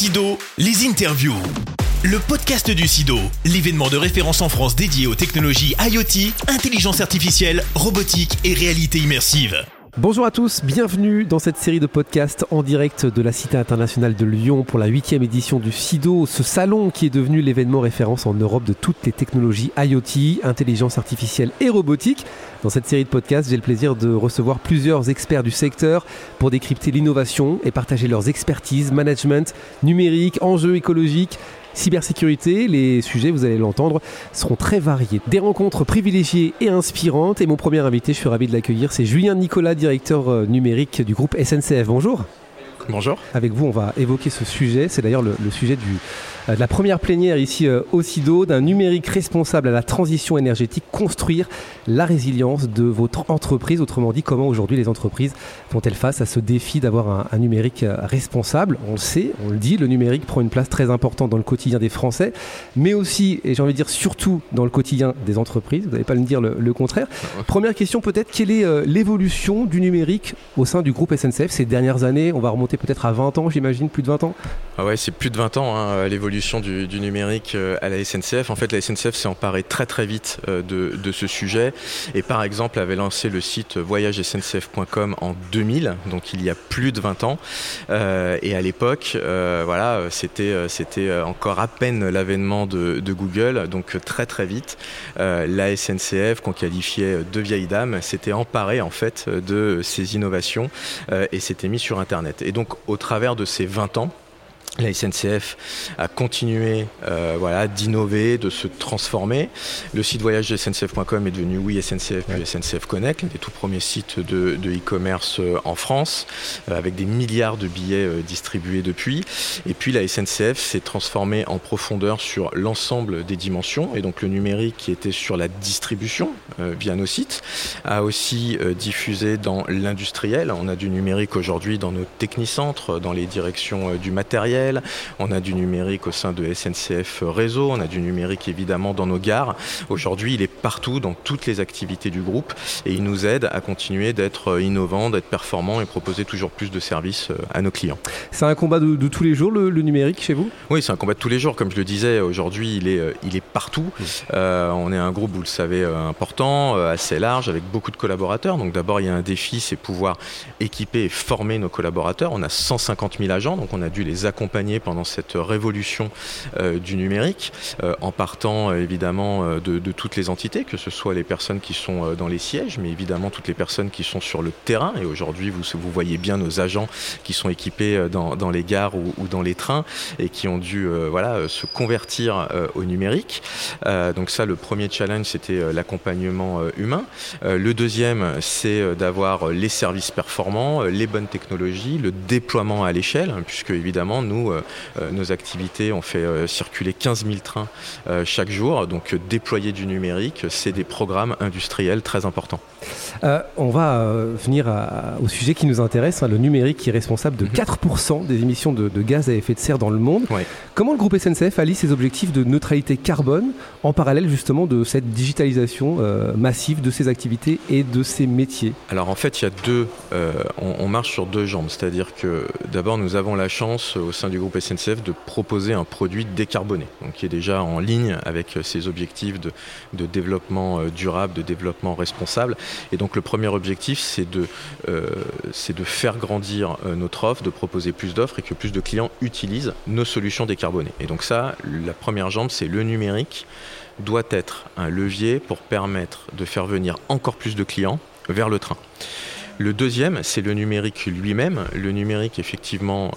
SIDO, les interviews. Le podcast du SIDO, l'événement de référence en France dédié aux technologies IoT, intelligence artificielle, robotique et réalité immersive. Bonjour à tous, bienvenue dans cette série de podcasts en direct de la Cité internationale de Lyon pour la 8e édition du SIDO, ce salon qui est devenu l'événement référence en Europe de toutes les technologies IoT, intelligence artificielle et robotique. Dans cette série de podcasts, j'ai le plaisir de recevoir plusieurs experts du secteur pour décrypter l'innovation et partager leurs expertises, management, numérique, enjeux écologiques, cybersécurité. Les sujets, vous allez l'entendre, seront très variés. Des rencontres privilégiées et inspirantes. Et mon premier invité, je suis ravi de l'accueillir, c'est Julien Nicolas, directeur numérique du groupe SNCF. Bonjour. Bonjour. Avec vous, on va évoquer ce sujet. C'est d'ailleurs le sujet de la première plénière ici au SIDO, d'un numérique responsable à la transition énergétique, construire la résilience de votre entreprise. Autrement dit, comment aujourd'hui les entreprises font-elles face à ce défi d'avoir un numérique responsable? On le sait, on le dit, le numérique prend une place très importante dans le quotidien des Français, mais aussi, et j'ai envie de dire surtout, dans le quotidien des entreprises. Vous n'allez pas me dire le contraire. Ah ouais. Première question peut-être, quelle est l'évolution du numérique au sein du groupe SNCF ces dernières années? On va remonter peut-être à 20 ans, j'imagine, plus de 20 ans. Ah ouais, c'est plus de 20 ans, hein, l'évolution du numérique à la SNCF. En fait, la SNCF s'est emparée très vite de ce sujet et par exemple avait lancé le site voyages-sncf.com en 2000, donc il y a plus de 20 ans. Et à l'époque, voilà, c'était encore à peine l'avènement de Google, donc très vite, la SNCF, qu'on qualifiait de vieille dame, s'était emparée en fait de ces innovations et s'était mise sur Internet. Et donc, au travers de ces 20 ans, la SNCF a continué d'innover, de se transformer. Le site voyages-sncf.com est devenu OUI.sncf puis SNCF Connect, l'un des tout premiers sites de e-commerce en France, avec des milliards de billets distribués depuis. Et puis la SNCF s'est transformée en profondeur sur l'ensemble des dimensions. Et donc le numérique qui était sur la distribution via nos sites a aussi diffusé dans l'industriel. On a du numérique aujourd'hui dans nos technicentres, dans les directions du matériel. On a du numérique au sein de SNCF Réseau, on a du numérique évidemment dans nos gares. Aujourd'hui, il est partout dans toutes les activités du groupe et il nous aide à continuer d'être innovants, d'être performants et proposer toujours plus de services à nos clients. C'est un combat de tous les jours, le numérique chez vous ? Oui, c'est un combat de tous les jours. Comme je le disais, aujourd'hui, il est partout. On est un groupe, vous le savez, important, assez large, avec beaucoup de collaborateurs. Donc d'abord, il y a un défi, c'est pouvoir équiper et former nos collaborateurs. On a 150 000 agents, donc on a dû les accompagner pendant cette révolution du numérique, en partant évidemment de toutes les entités, que ce soit les personnes qui sont dans les sièges, mais évidemment toutes les personnes qui sont sur le terrain. Et aujourd'hui, vous voyez bien nos agents qui sont équipés dans les gares ou dans les trains et qui ont dû se convertir au numérique. Donc ça, le premier challenge, c'était l'accompagnement humain. Le deuxième, c'est d'avoir les services performants, les bonnes technologies, le déploiement à l'échelle, hein, puisque évidemment, nous, nos activités, on fait circuler 15 000 trains chaque jour. Donc déployer du numérique, c'est des programmes industriels très importants. On va venir au sujet qui nous intéresse, hein, le numérique qui est responsable de 4% des émissions de gaz à effet de serre dans le monde. Ouais. Comment le groupe SNCF allie ses objectifs de neutralité carbone en parallèle justement de cette digitalisation massive de ses activités et de ses métiers? Alors en fait, il y a on marche sur deux jambes, c'est-à-dire que d'abord nous avons la chance au sein du groupe SNCF de proposer un produit décarboné, donc qui est déjà en ligne avec ses objectifs de développement durable, de développement responsable. Et donc le premier objectif, c'est de faire grandir notre offre, de proposer plus d'offres et que plus de clients utilisent nos solutions décarbonées. Et donc ça, la première jambe, c'est le numérique doit être un levier pour permettre de faire venir encore plus de clients vers le train. Le deuxième, c'est le numérique lui-même. Le numérique, effectivement,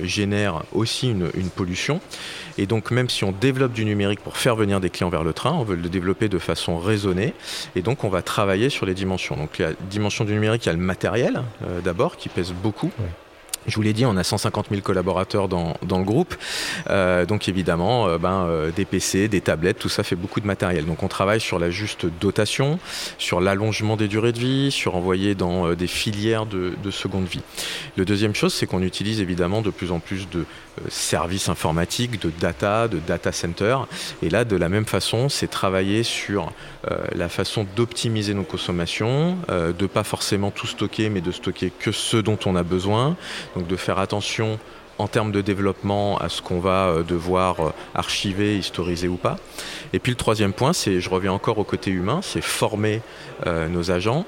génère aussi une pollution. Et donc, même si on développe du numérique pour faire venir des clients vers le train, on veut le développer de façon raisonnée. Et donc, on va travailler sur les dimensions. Donc, la dimension du numérique, il y a le matériel, d'abord, qui pèse beaucoup. Oui. Je vous l'ai dit, on a 150 000 collaborateurs dans le groupe. Donc évidemment, des PC, des tablettes, tout ça fait beaucoup de matériel. Donc on travaille sur la juste dotation, sur l'allongement des durées de vie, sur envoyer dans des filières de seconde vie. Le deuxième chose, c'est qu'on utilise évidemment de plus en plus de services informatiques, de data center. Et là, de la même façon, c'est travailler sur la façon d'optimiser nos consommations, de pas forcément tout stocker, mais de stocker que ce dont on a besoin. Donc de faire attention en termes de développement à ce qu'on va devoir archiver, historiser ou pas. Et puis le troisième point, c'est, je reviens encore au côté humain, c'est former nos agents.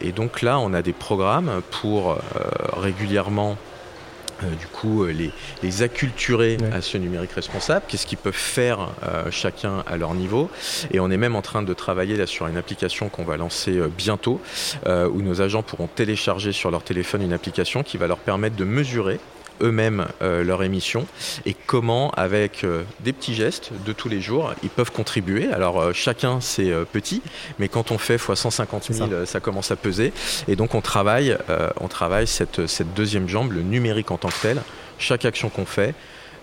Et donc là, on a des programmes pour régulièrement les acculturer à ce numérique responsable, qu'est-ce qu'ils peuvent faire chacun à leur niveau. Et on est même en train de travailler là sur une application qu'on va lancer bientôt, où nos agents pourront télécharger sur leur téléphone une application qui va leur permettre de mesurer eux-mêmes leur émission et comment, avec des petits gestes de tous les jours, ils peuvent contribuer. Alors chacun c'est petit, mais quand on fait x 150 000, ça commence à peser. Et donc on travaille cette deuxième jambe, le numérique en tant que tel. Chaque action qu'on fait,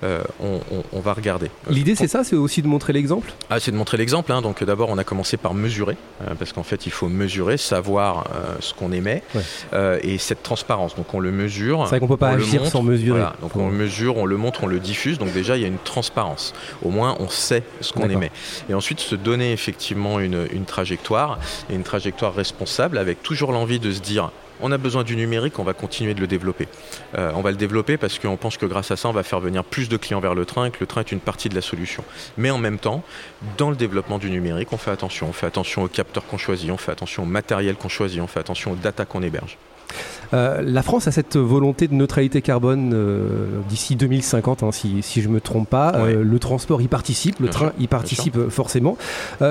on va regarder. L'idée c'est ça, c'est aussi de montrer l'exemple. C'est de montrer l'exemple, hein. Donc d'abord on a commencé par mesurer, parce qu'en fait il faut mesurer, savoir ce qu'on émet, et cette transparence. Donc on le mesure. C'est vrai qu'on peut pas agir sans mesurer. Voilà. Donc on le mesure, on le montre, on le diffuse. Donc déjà il y a une transparence. Au moins on sait ce qu'on émet. Et ensuite se donner effectivement une trajectoire, et une trajectoire responsable, avec toujours l'envie de se dire: on a besoin du numérique, on va continuer de le développer. On va le développer parce qu'on pense que grâce à ça, on va faire venir plus de clients vers le train et que le train est une partie de la solution. Mais en même temps, dans le développement du numérique, on fait attention aux capteurs qu'on choisit, on fait attention au matériel qu'on choisit, on fait attention aux data qu'on héberge. La France a cette volonté de neutralité carbone d'ici 2050, si je ne me trompe pas. Le transport y participe, le train y participe forcément.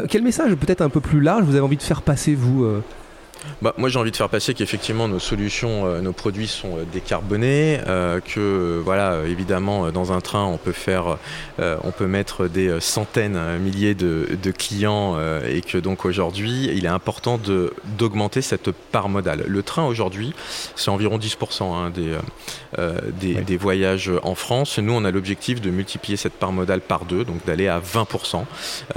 Quel message peut-être un peu plus large vous avez envie de faire passer, vous? Moi j'ai envie de faire passer qu'effectivement nos solutions, nos produits sont décarbonés, que voilà, évidemment dans un train on peut mettre des centaines, milliers de clients, et que donc aujourd'hui il est important d'augmenter cette part modale. Le train aujourd'hui c'est environ 10% des voyages en France. Nous on a l'objectif de multiplier cette part modale par 2, donc d'aller à 20%.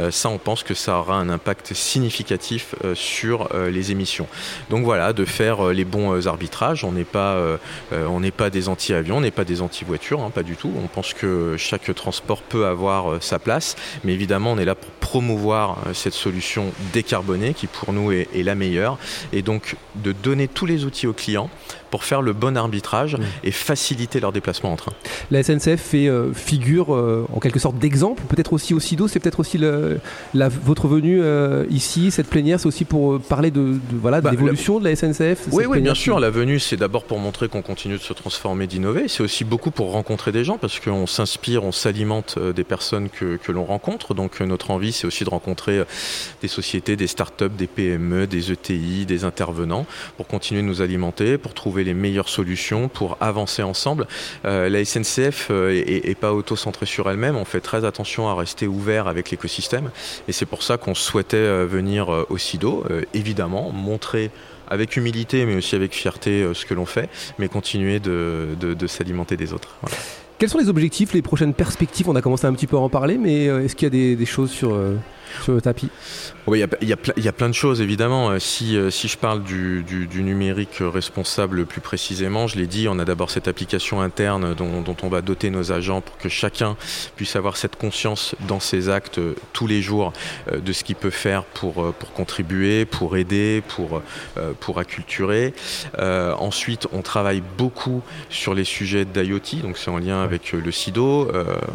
Ça on pense que ça aura un impact significatif sur les émissions. Donc voilà, de faire les bons arbitrages. On n'est pas des anti-avions, on n'est pas des anti-voitures, pas du tout. On pense que chaque transport peut avoir sa place, mais évidemment on est là pour promouvoir cette solution décarbonée qui pour nous est la meilleure, et donc de donner tous les outils aux clients pour faire le bon arbitrage et faciliter leur déplacement en train. La SNCF fait figure en quelque sorte d'exemple, peut-être aussi au SIDO. C'est peut-être aussi votre venue ici, cette plénière, c'est aussi pour parler de l'évolution de la SNCF. Oui, bien sûr. La venue, c'est d'abord pour montrer qu'on continue de se transformer, d'innover. C'est aussi beaucoup pour rencontrer des gens, parce qu'on s'inspire, on s'alimente des personnes que l'on rencontre. Donc notre envie, c'est aussi de rencontrer des sociétés, des startups, des PME, des ETI, des intervenants, pour continuer de nous alimenter, pour trouver les meilleures solutions, pour avancer ensemble. La SNCF n'est pas auto-centrée sur elle-même. On fait très attention à rester ouvert avec l'écosystème, et c'est pour ça qu'on souhaitait venir au SIDO, évidemment, montrer avec humilité mais aussi avec fierté ce que l'on fait, mais continuer de s'alimenter des autres. Voilà. Quels sont les objectifs, les prochaines perspectives? On a commencé un petit peu à en parler, mais est-ce qu'il y a des choses sur le tapis? Oui, il y a plein de choses, évidemment. Si je parle du numérique responsable plus précisément, je l'ai dit, on a d'abord cette application interne dont on va doter nos agents pour que chacun puisse avoir cette conscience dans ses actes tous les jours de ce qu'il peut faire pour contribuer, pour aider, pour acculturer. Ensuite, on travaille beaucoup sur les sujets d'IoT, donc c'est en lien avec le SIDO.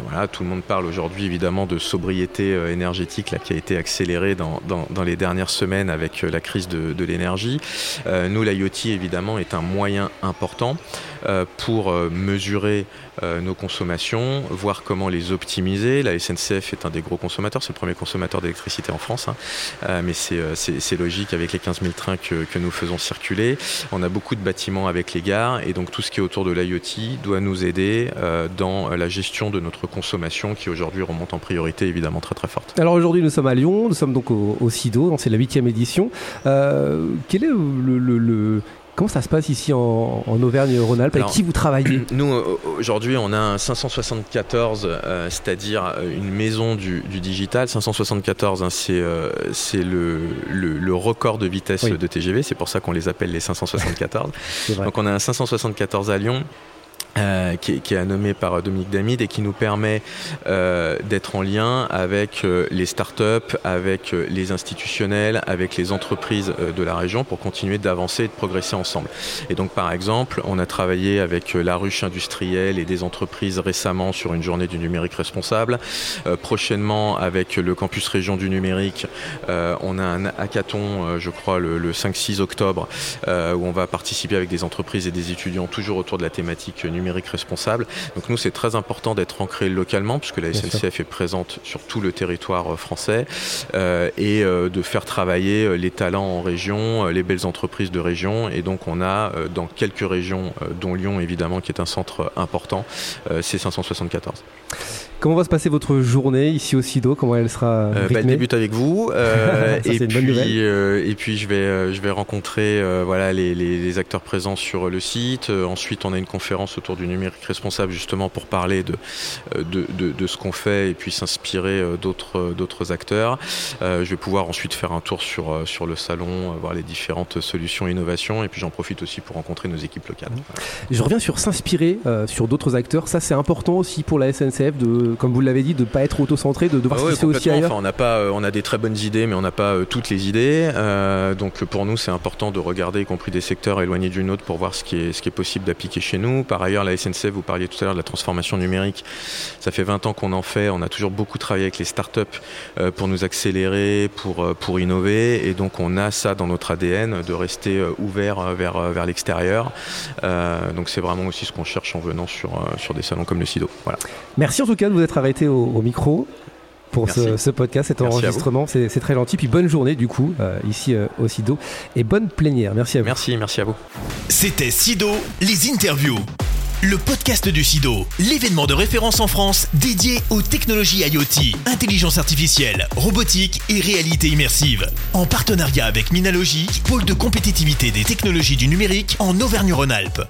Voilà, tout le monde parle aujourd'hui évidemment de sobriété énergétique, là, qui a été accélérée dans les dernières semaines avec la crise de l'énergie. Nous, l'IoT, évidemment, est un moyen important pour mesurer nos consommations, voir comment les optimiser. La SNCF est un des gros consommateurs, c'est le premier consommateur d'électricité en France, mais c'est logique avec les 15 000 trains que nous faisons circuler. On a beaucoup de bâtiments avec les gares, et donc tout ce qui est autour de l'IoT doit nous aider dans la gestion de notre consommation, qui aujourd'hui remonte en priorité évidemment très très forte. Alors aujourd'hui nous sommes à Lyon, nous sommes donc au SIDO, c'est la 8e édition. Quel est comment ça se passe ici en Auvergne-Rhône-Alpes? Avec qui vous travaillez? Nous, aujourd'hui, on a un 574, c'est-à-dire une maison du digital. 574, c'est le record de vitesse de TGV. C'est pour ça qu'on les appelle les 574. Donc on a un 574 à Lyon. Qui est nommé par Dominique Damide et qui nous permet d'être en lien avec les startups, avec les institutionnels, avec les entreprises de la région pour continuer d'avancer et de progresser ensemble. Et donc par exemple, on a travaillé avec La Ruche Industrielle et des entreprises récemment sur une journée du numérique responsable. Prochainement avec le Campus Région du Numérique, on a un hackathon, je crois le 5-6 octobre, où on va participer avec des entreprises et des étudiants toujours autour de la thématique numérique responsable. Donc nous, c'est très important d'être ancré localement puisque la SNCF est présente sur tout le territoire français et de faire travailler les talents en région, les belles entreprises de région. Et donc on a dans quelques régions, dont Lyon évidemment, qui est un centre important, c'est 574. Comment va se passer votre journée ici au SIDO ? Comment elle sera rythmée ? Elle débute avec vous et puis je vais rencontrer les acteurs présents sur le site. Ensuite, on a une conférence autour du numérique responsable justement pour parler de ce qu'on fait et puis s'inspirer d'autres acteurs. Je vais pouvoir ensuite faire un tour sur le salon, voir les différentes solutions et innovations, et puis j'en profite aussi pour rencontrer nos équipes locales. Je reviens sur s'inspirer sur d'autres acteurs. Ça, c'est important aussi pour la SNCF de, comme vous l'avez dit, de ne pas être autocentré, de devoir se poser aussi ailleurs. Enfin, on a des très bonnes idées, mais on n'a pas toutes les idées. Donc pour nous, c'est important de regarder, y compris des secteurs éloignés d'une autre, pour voir ce qui est possible d'appliquer chez nous. Par ailleurs, la SNCF, vous parliez tout à l'heure de la transformation numérique. Ça fait 20 ans qu'on en fait. On a toujours beaucoup travaillé avec les startups pour nous accélérer, pour innover. Et donc on a ça dans notre ADN, de rester ouvert vers l'extérieur. Donc c'est vraiment aussi ce qu'on cherche en venant sur des salons comme le SIDO. Voilà. Merci en tout cas de vous être arrêté au micro pour ce podcast, cet enregistrement. C'est très gentil. Puis bonne journée du coup ici au SIDO et bonne plénière. Merci à vous. Merci à vous. C'était SIDO, les interviews. Le podcast du SIDO, l'événement de référence en France dédié aux technologies IoT, intelligence artificielle, robotique et réalité immersive. En partenariat avec Minalogic, pôle de compétitivité des technologies du numérique en Auvergne-Rhône-Alpes.